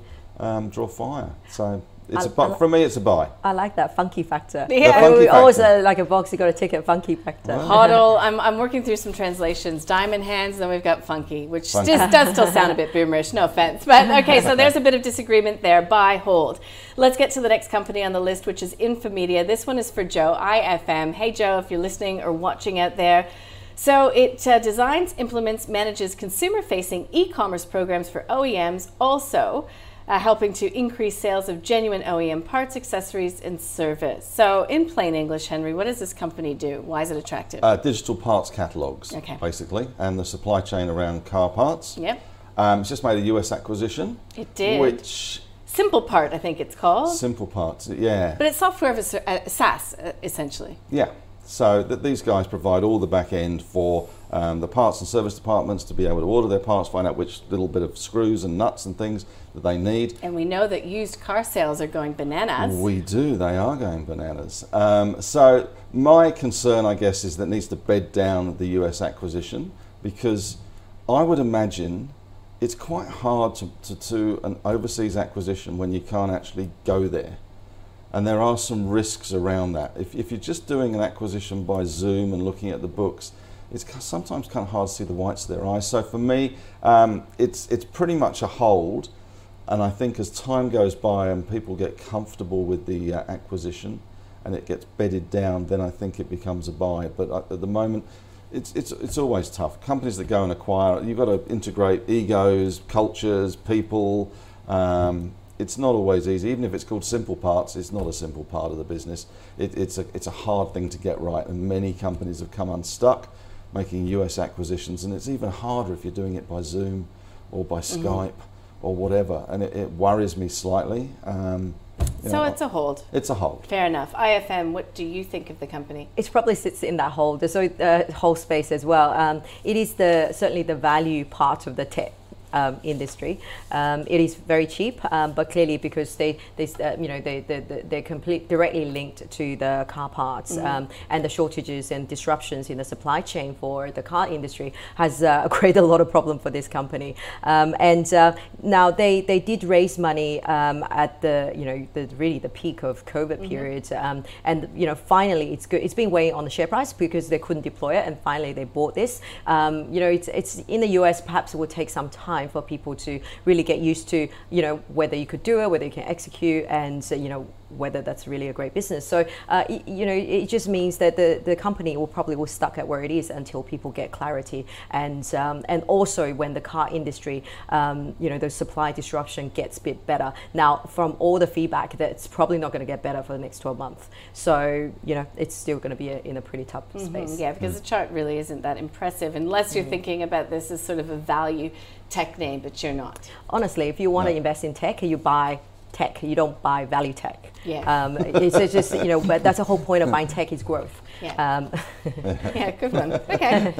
fire. So. It's for me, it's a buy. I like that funky factor. Yeah, always like a box, you got a ticket, funky factor. Wow. Hoddle. I'm working through some translations. Diamond hands, and then we've got funky, which just does still sound a bit boomerish. No offense, but okay. So there's a bit of disagreement there. Buy, hold. Let's get to the next company on the list, which is Infomedia. This one is for Joe, IFM. Hey Joe, if you're listening or watching out there. So it designs, implements, manages consumer-facing e-commerce programs for OEMs. Also. Helping to increase sales of genuine OEM parts, accessories, and service. So in plain English, Henry, what does this company do? Why is it attractive? Digital parts catalogs, basically, and the supply chain around car parts. Yep. It's just made a US acquisition. It did. Which... Simple Part, I think it's called. Simple Parts, yeah. But it's software of SaaS, essentially. Yeah. So that these guys provide all the back end for the parts and service departments to be able to order their parts, find out which little bit of screws and nuts and things that they need. And we know that used car sales are going bananas. We do, they are going bananas. So my concern, I guess, is that it needs to bed down the US acquisition, because I would imagine it's quite hard to do an overseas acquisition when you can't actually go there. And there are some risks around that. If you're just doing an acquisition by Zoom and looking at the books, it's sometimes kind of hard to see the whites of their eyes. So for me, it's pretty much a hold. And I think as time goes by and people get comfortable with the acquisition and it gets bedded down, then I think it becomes a buy. But at the moment, it's always tough. Companies that go and acquire, you've got to integrate egos, cultures, people. It's not always easy. Even if it's called Simple Parts, it's not a simple part of the business. It's a hard thing to get right, and many companies have come unstuck making US acquisitions, and it's even harder if you're doing it by Zoom or by Skype or whatever, and it worries me slightly. So it's a hold. It's a hold. Fair enough. IFM, what do you think of the company? It probably sits in that hold, so whole space as well. It is certainly the value part of the tech industry. It is very cheap, but clearly because they're directly linked to the car parts, and the shortages and disruptions in the supply chain for the car industry has created a lot of problem for this company. Now they did raise money at the peak of COVID period, and finally it's good. It's been weighing on the share price because they couldn't deploy it, and finally they bought this. It's in the US. Perhaps it will take some time for people to really get used to, whether you could do it, whether you can execute, and whether that's really a great business. So, it just means that the company will probably stuck at where it is until people get clarity. And also when the car industry, the supply disruption gets a bit better. Now, from all the feedback, that's probably not going to get better for the next 12 months. So, it's still going to be in a pretty tough space. Yeah, because the chart really isn't that impressive unless you're thinking about this as sort of a value tech name, but you're not. Honestly, if you want to invest in tech, you buy tech, you don't buy value tech. Yeah. It's just, but that's the whole point of buying tech is growth. Yeah. Yeah, good one. Okay.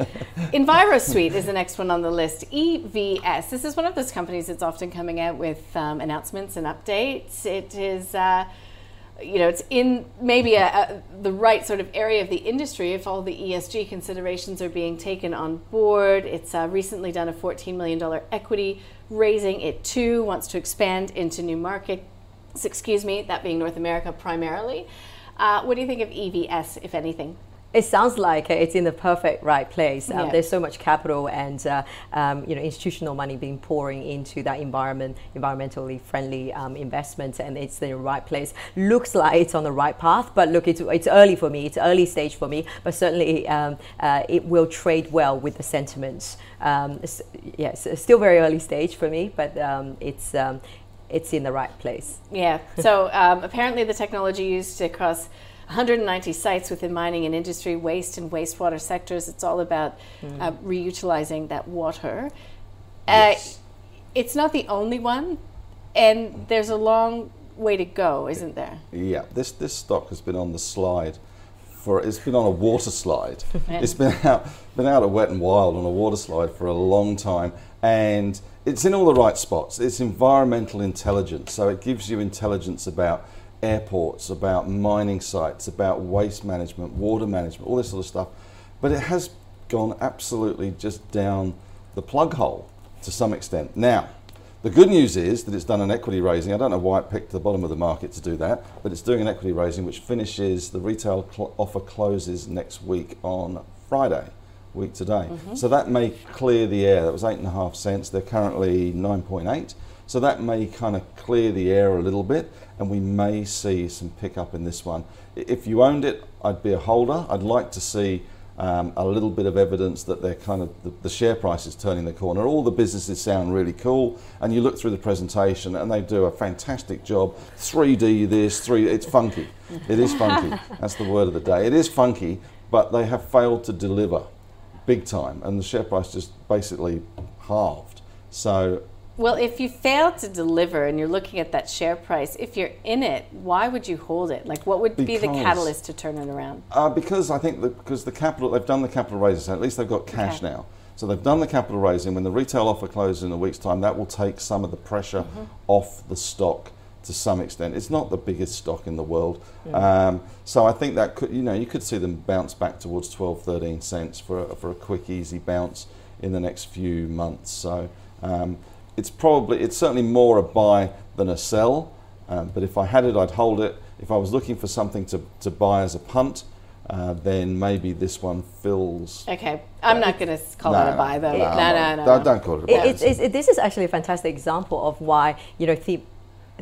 EnviroSuite is the next one on the list. EVS. This is one of those companies that's often coming out with announcements and updates. It is, it's in maybe the right sort of area of the industry if all the ESG considerations are being taken on board. It's recently done a $14 million equity raising. It too wants to expand into new markets, that being North America primarily. What do you think of EVS, if anything? It sounds like it's in the perfect right place. There's so much capital and institutional money being pouring into that environmentally friendly investments, and it's the right place. Looks like it's on the right path, but look, it's early for me. It's early stage for me, but certainly it will trade well with the sentiments. It's still very early stage for me, but it's in the right place. Yeah. So apparently, the technology used across 190 sites within mining and industry, waste and wastewater sectors. It's all about reutilizing that water. Yes. It's not the only one, and there's a long way to go, isn't there? Yeah, this stock has been on the slide it's been on a water slide. It's been out of wet and wild on a water slide for a long time, and it's in all the right spots. It's environmental intelligence, so it gives you intelligence about airports, about mining sites, about waste management, water management, all this sort of stuff. But it has gone absolutely just down the plug hole to some extent. Now, the good news is that it's done an equity raising. I don't know why it picked the bottom of the market to do that, but it's doing an equity raising which finishes, the retail offer closes next week on Friday, week today. So that may clear the air. That was 8.5 cents. They're currently 9.8. So that may kind of clear the air a little bit, and we may see some pickup in this one. If you owned it, I'd be a holder. I'd like to see a little bit of evidence that they're kind of, the share price is turning the corner. All the businesses sound really cool, and you look through the presentation and they do a fantastic job. 3D this, it's funky. It is funky. That's the word of the day. It is funky, but they have failed to deliver big time, and the share price just basically halved. So, well, if you fail to deliver and you're looking at that share price, if you're in it, why would you hold it? Like, what would be the catalyst to turn it around? Because I think because the capital, they've done the capital raising, so at least they've got cash now. So they've done the capital raising. When the retail offer closes in a week's time, that will take some of the pressure off the stock to some extent. It's not the biggest stock in the world. So I think that could, you could see them bounce back towards 12, 13 cents for a quick, easy bounce in the next few months. So, it's certainly more a buy than a sell, but if I had it, I'd hold it. If I was looking for something to buy as a punt, then maybe this one fills. Okay, I'm not going to call it a buy though. No. Don't call it a buy. This is actually a fantastic example of why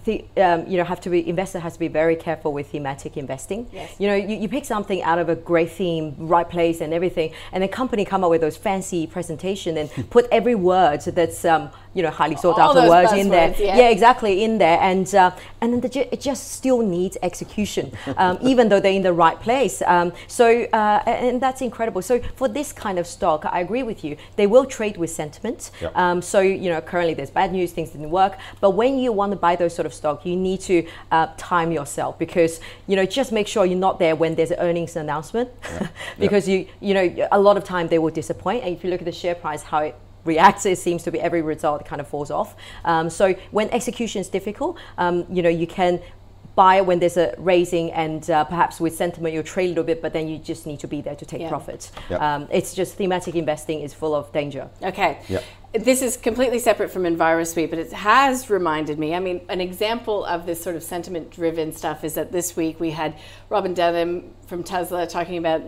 investor has to be very careful with thematic investing. Yes. You know, you pick something out of a great theme, right place and everything, and the company come up with those fancy presentation and put every word that's highly sought after words in there. Yeah, exactly, in there, and then it just still needs execution, even though they're in the right place. And that's incredible. So for this kind of stock, I agree with you. They will trade with sentiment. Yep. Currently there's bad news, things didn't work. But when you want to buy those sort of stock, you need to time yourself, because just make sure you're not there when there's an earnings announcement, yeah. because yep. you know a lot of time they will disappoint. And if you look at the share price, how it reacts, it seems to be every result kind of falls off. So when execution is difficult, you can buy when there's a raising, and perhaps with sentiment you'll trade a little bit, but then you just need to be there to take yeah. profit. Yep. It's just thematic investing is full of danger. Okay. Yep. This is completely separate from EnviroSuite, but it has reminded me, an example of this sort of sentiment-driven stuff is that this week we had Robin Dunham from Tesla talking about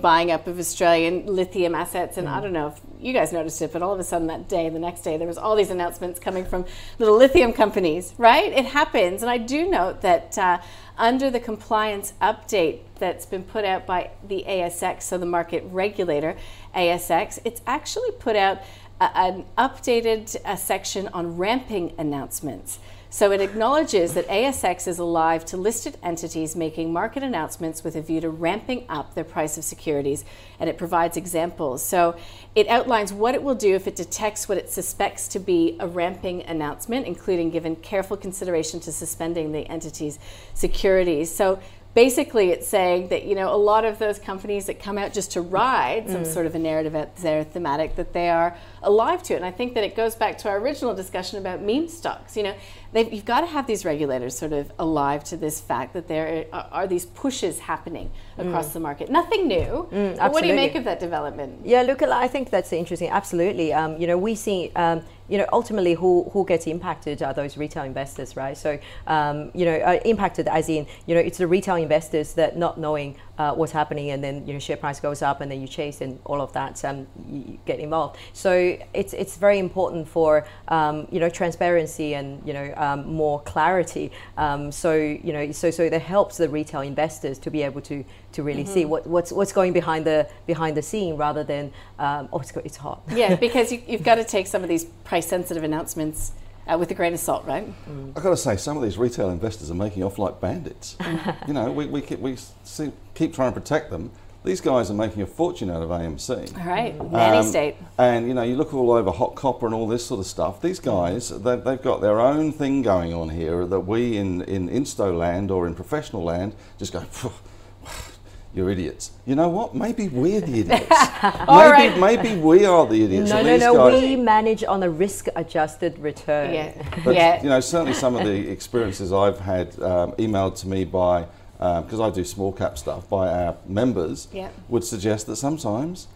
buying up of Australian lithium assets, and I don't know if you guys noticed it, but all of a sudden that day, the next day, there was all these announcements coming from little lithium companies, right? It happens. And I do note that under the compliance update that's been put out by the ASX, so the market regulator, ASX, it's actually put out an updated section on ramping announcements. So it acknowledges that ASX is alive to listed entities making market announcements with a view to ramping up their price of securities, and it provides examples. So it outlines what it will do if it detects what it suspects to be a ramping announcement, including giving careful consideration to suspending the entity's securities. So basically it's saying that, a lot of those companies that come out just to ride some sort of a narrative out there, thematic, that they are alive to it. And I think that it goes back to our original discussion about meme stocks. You've got to have these regulators sort of alive to this fact that there are these pushes happening across the market. Nothing new. But what do you make of that development? Yeah, look, I think that's interesting. Absolutely. We see... ultimately, who gets impacted are those retail investors, right? So, impacted as in, it's the retail investors that not knowing what's happening, and then share price goes up, and then you chase and all of that, you get involved. So it's very important for transparency and more clarity. So that helps the retail investors to be able to really see what's going behind the scene, rather than it's hot. Yeah, because you've got to take some of these price-sensitive announcements with a grain of salt, right? I've got to say, some of these retail investors are making off like bandits. We keep trying to protect them. These guys are making a fortune out of AMC. All right, nanny state. And you look all over Hot Copper and all this sort of stuff. These guys, they've got their own thing going on here that we in insto land or in professional land just go, you're idiots. You know what? Maybe we're the idiots. Maybe we are the idiots. No, we manage on a risk-adjusted return. Yeah. But, certainly some of the experiences I've had emailed to me by, because I do small cap stuff, by our members, would suggest that sometimes...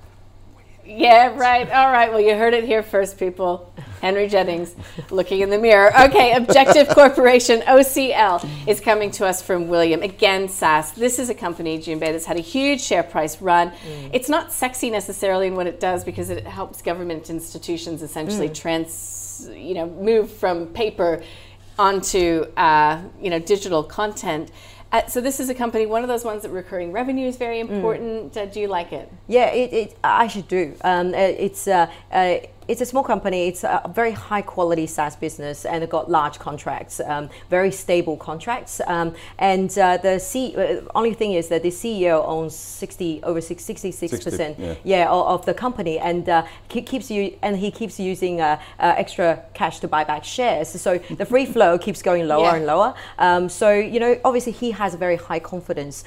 Yeah, right. All right. Well, you heard it here first, people. Henry Jennings looking in the mirror. Okay, Objective Corporation, OCL, is coming to us from William. Again, SaaS. This is a company, Jun Bei, that's had a huge share price run. It's not sexy necessarily in what it does, because it helps government institutions essentially move from paper onto digital content. So this is a company, one of those ones that recurring revenue is very important. Do you like it? Yeah, I should do. It's a small company. It's a very high quality SaaS business, and it got large contracts, very stable contracts. The only thing is that the CEO owns 66% of the company, and he keeps using extra cash to buy back shares. So the free flow keeps going lower and lower. Obviously he has a very high confidence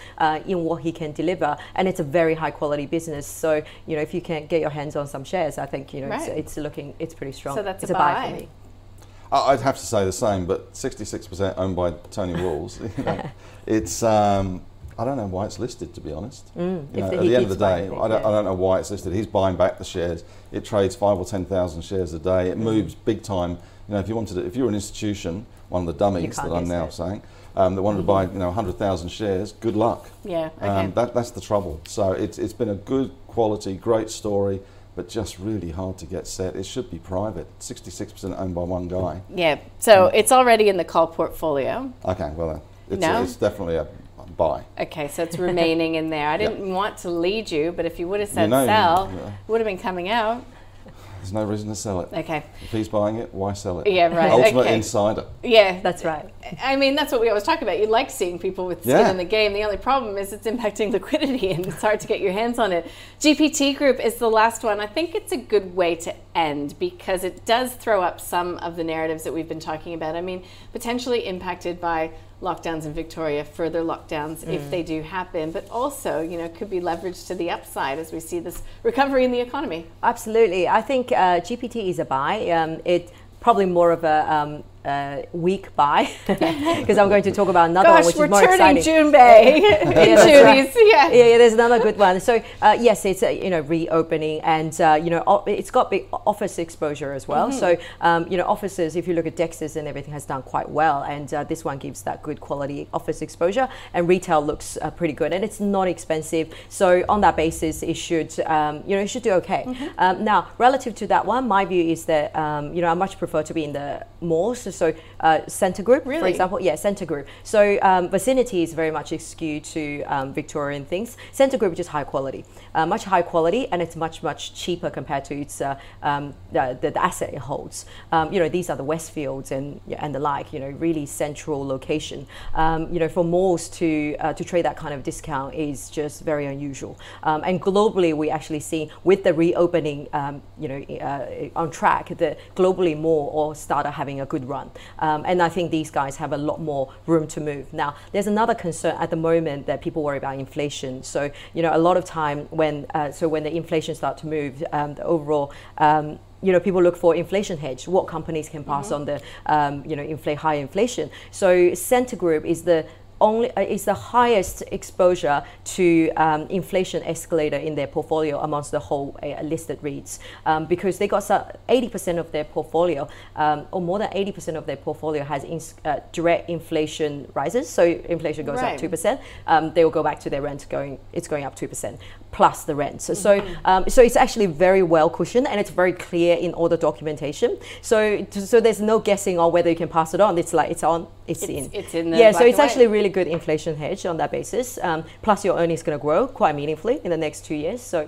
in what he can deliver, and it's a very high quality business. So if you can get your hands on some shares, I think right. It's pretty strong. So that's a buy for me. I'd have to say the same, but 66% owned by Tony Walls. It's I don't know why it's listed, to be honest. At the end of the day, I don't know why it's listed. He's buying back the shares. It trades 5,000 or 10,000 shares a day. It moves big time. If you wanted, if you were an institution, one of the dummies that I'm now saying, that wanted to buy 100,000 shares, good luck. Yeah, okay. That's the trouble. So it's been a good quality, great story. but just really hard to get set. It should be private, 66% owned by one guy. Yeah, so it's already in the call portfolio. Okay, well, it's definitely a buy. Okay, so it's remaining in there. I didn't want to lead you, but if you would have said sell, it would have been coming out. There's no reason to sell it. Okay. If he's buying it, why sell it? Yeah, right. Ultimate insider. Yeah, that's right. I mean, that's what we always talk about. You like seeing people with skin in the game. The only problem is it's impacting liquidity and it's hard to get your hands on it. GPT Group is the last one. I think it's a good way to end because it does throw up some of the narratives that we've been talking about. I mean, potentially impacted by lockdowns in Victoria, further lockdowns if they do happen, but also, you know, could be leveraged to the upside as we see this recovery in the economy. Absolutely. I think GPT is a buy. It's probably more of a weak buy because I'm going to talk about another one which is more exciting. Gosh, we're turning Jun Bei into these. Yeah. Yeah, there's another good one. So yes, it's you know, reopening and you know, it's got big office exposure as well. So you know, offices, if you look at Dexter's and everything, has done quite well, and this one gives that good quality office exposure, and retail looks pretty good, and it's not expensive. So on that basis, it should you know, it should do okay. Now, relative to that one, my view is that you know, I much prefer to be in the malls. So Centre Group, for example, Centre Group. So Vicinity is very much skewed to Victorian things. Centre Group is just high quality, much high quality, and it's much, much cheaper compared to its the asset it holds. You know, these are the Westfields and the like. You know, really central location. You know, for malls to trade that kind of discount is just very unusual. And globally, we actually see with the reopening, you know, on track, that globally more or started having a good run. And I think these guys have a lot more room to move. Now, there's another concern at the moment that people worry about inflation. So, you know, a lot of time when the inflation starts to move, the overall, you know, people look for inflation hedge, what companies can pass on the, you know, high inflation. So Centre Group is the highest exposure to inflation escalator in their portfolio amongst the whole listed REITs, because they got 80% of their portfolio, or more than 80% of their portfolio has direct inflation rises. So inflation goes up 2%, they will go back to their rent going up 2%. Plus the rent. So it's actually very well cushioned, and it's very clear in all the documentation. So there's no guessing on whether you can pass it on. It's like it's in. Yeah, so it's actually really good inflation hedge on that basis. Plus your earnings going to grow quite meaningfully in the next 2 years. So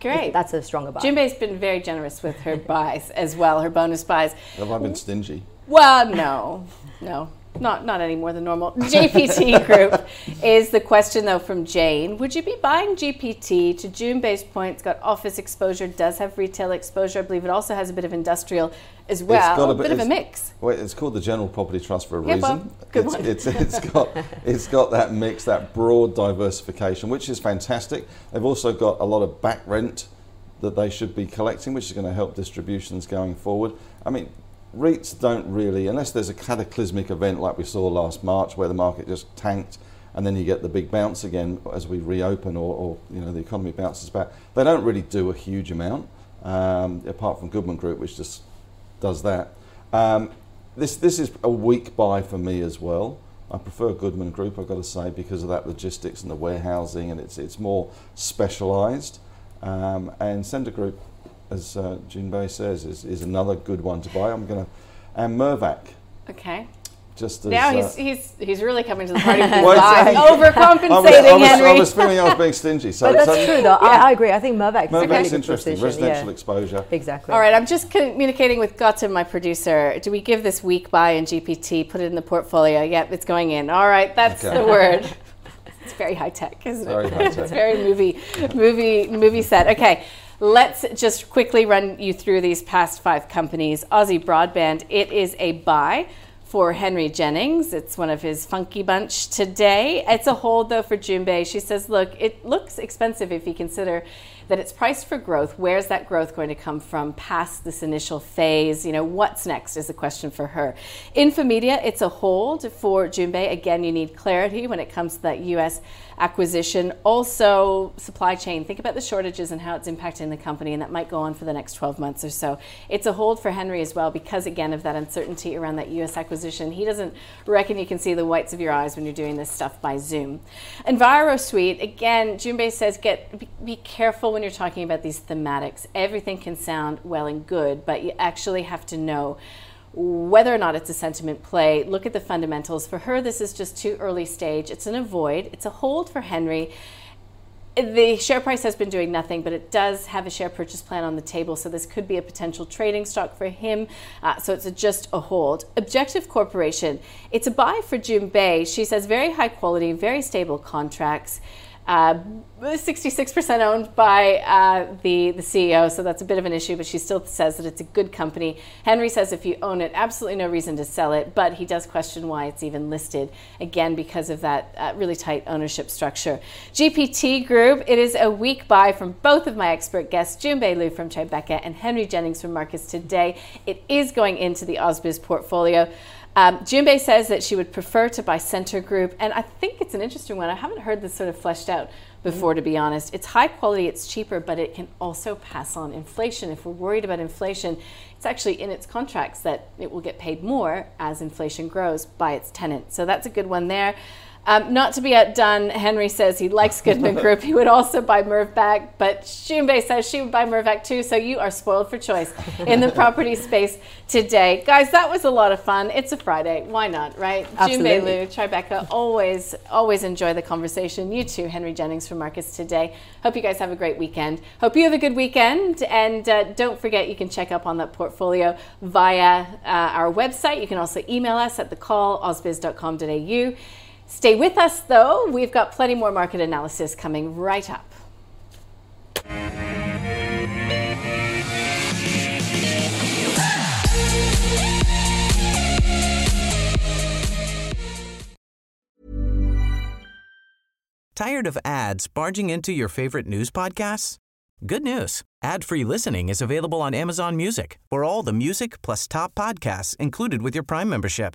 great. That's a stronger buy. Jun Bei's been very generous with her buys as well, her bonus buys. Have I been stingy? Well, no. Not any more than normal. GPT Group is the question, though, from Jane. Would you be buying GPT? To Jun Bei's point, it's got office exposure, does have retail exposure. I believe it also has a bit of industrial as well. It's got a bit of a mix. Well, it's called the General Property Trust for a reason. Well, it's got that mix, that broad diversification, which is fantastic. They've also got a lot of back rent that they should be collecting, which is going to help distributions going forward. I mean, REITs don't really, unless there's a cataclysmic event like we saw last March where the market just tanked and then you get the big bounce again as we reopen, or you know, the economy bounces back. They don't really do a huge amount, apart from Goodman Group, which just does that. This is a weak buy for me as well. I prefer Goodman Group, I've got to say, because of that logistics and the warehousing, and it's more specialised. And Centre Group, as Jun Bei says, is another good one to buy. And Mirvac. Okay. Just as, now he's really coming to the party. Overcompensating, Henry. I was feeling I was being stingy. So but that's true, though. Yeah. I agree. I think Mirvac's interesting. Residential exposure. Exactly. All right. I'm just communicating with Gautam, my producer. Do we give this weak buy in GPT? Put it in the portfolio. Yep, it's going in. All right. That's the word. It's very high tech, isn't it? Very high tech. It's very movie set. Okay. Let's just quickly run you through these past 5 companies. Aussie Broadband, it is a buy for Henry Jennings. It's one of his funky bunch today. It's a hold, though, for Jun Bei. She says, look, it looks expensive if you consider that it's priced for growth. Where's that growth going to come from past this initial phase? You know, what's next is the question for her. Infomedia, it's a hold for Jun Bei. Again, you need clarity when it comes to that U.S. acquisition. Also, supply chain. Think about the shortages and how it's impacting the company, and that might go on for the next 12 months or so. It's a hold for Henry as well because, again, of that uncertainty around that U.S. acquisition. He doesn't reckon you can see the whites of your eyes when you're doing this stuff by Zoom. EnviroSuite, again, Jun Bei says be careful all when you're talking about these thematics. Everything can sound well and good, but you actually have to know whether or not it's a sentiment play. Look at the fundamentals. For her, this is just too early stage. It's an avoid. It's a hold for Henry. The share price has been doing nothing, but it does have a share purchase plan on the table, so this could be a potential trading stock for him. So it's just a hold. Objective Corporation, it's a buy for Jun Bei. She says very high quality, very stable contracts. 66% owned by the CEO, so that's a bit of an issue, but she still says that it's a good company. Henry says if you own it, absolutely no reason to sell it, but he does question why it's even listed, again, because of that really tight ownership structure. GPT Group, it is a weak buy from both of my expert guests, Jun Bei Liu from Tribeca and Henry Jennings from Marcus Today. It is going into the Ausbiz portfolio. Jun Bei says that she would prefer to buy Centre Group, and I think it's an interesting one. I haven't heard this sort of fleshed out before, to be honest. It's high quality, it's cheaper, but it can also pass on inflation. If we're worried about inflation, it's actually in its contracts that it will get paid more as inflation grows by its tenant. So that's a good one there. Not to be outdone, Henry says he likes Goodman Group. He would also buy Mirvac, but Jun Bei says she would buy Mirvac too, so you are spoiled for choice in the property space today. Guys, that was a lot of fun. It's a Friday. Why not, right? Jun Bei Liu, Tribeca, always enjoy the conversation. You too, Henry Jennings from Marcus Today. Hope you guys have a great weekend. Hope you have a good weekend, and don't forget you can check up on that portfolio via our website. You can also email us at thecall@ausbiz.com.au. Stay with us, though. We've got plenty more market analysis coming right up. Tired of ads barging into your favorite news podcasts? Good news. Ad-free listening is available on Amazon Music for all the music plus top podcasts included with your Prime membership.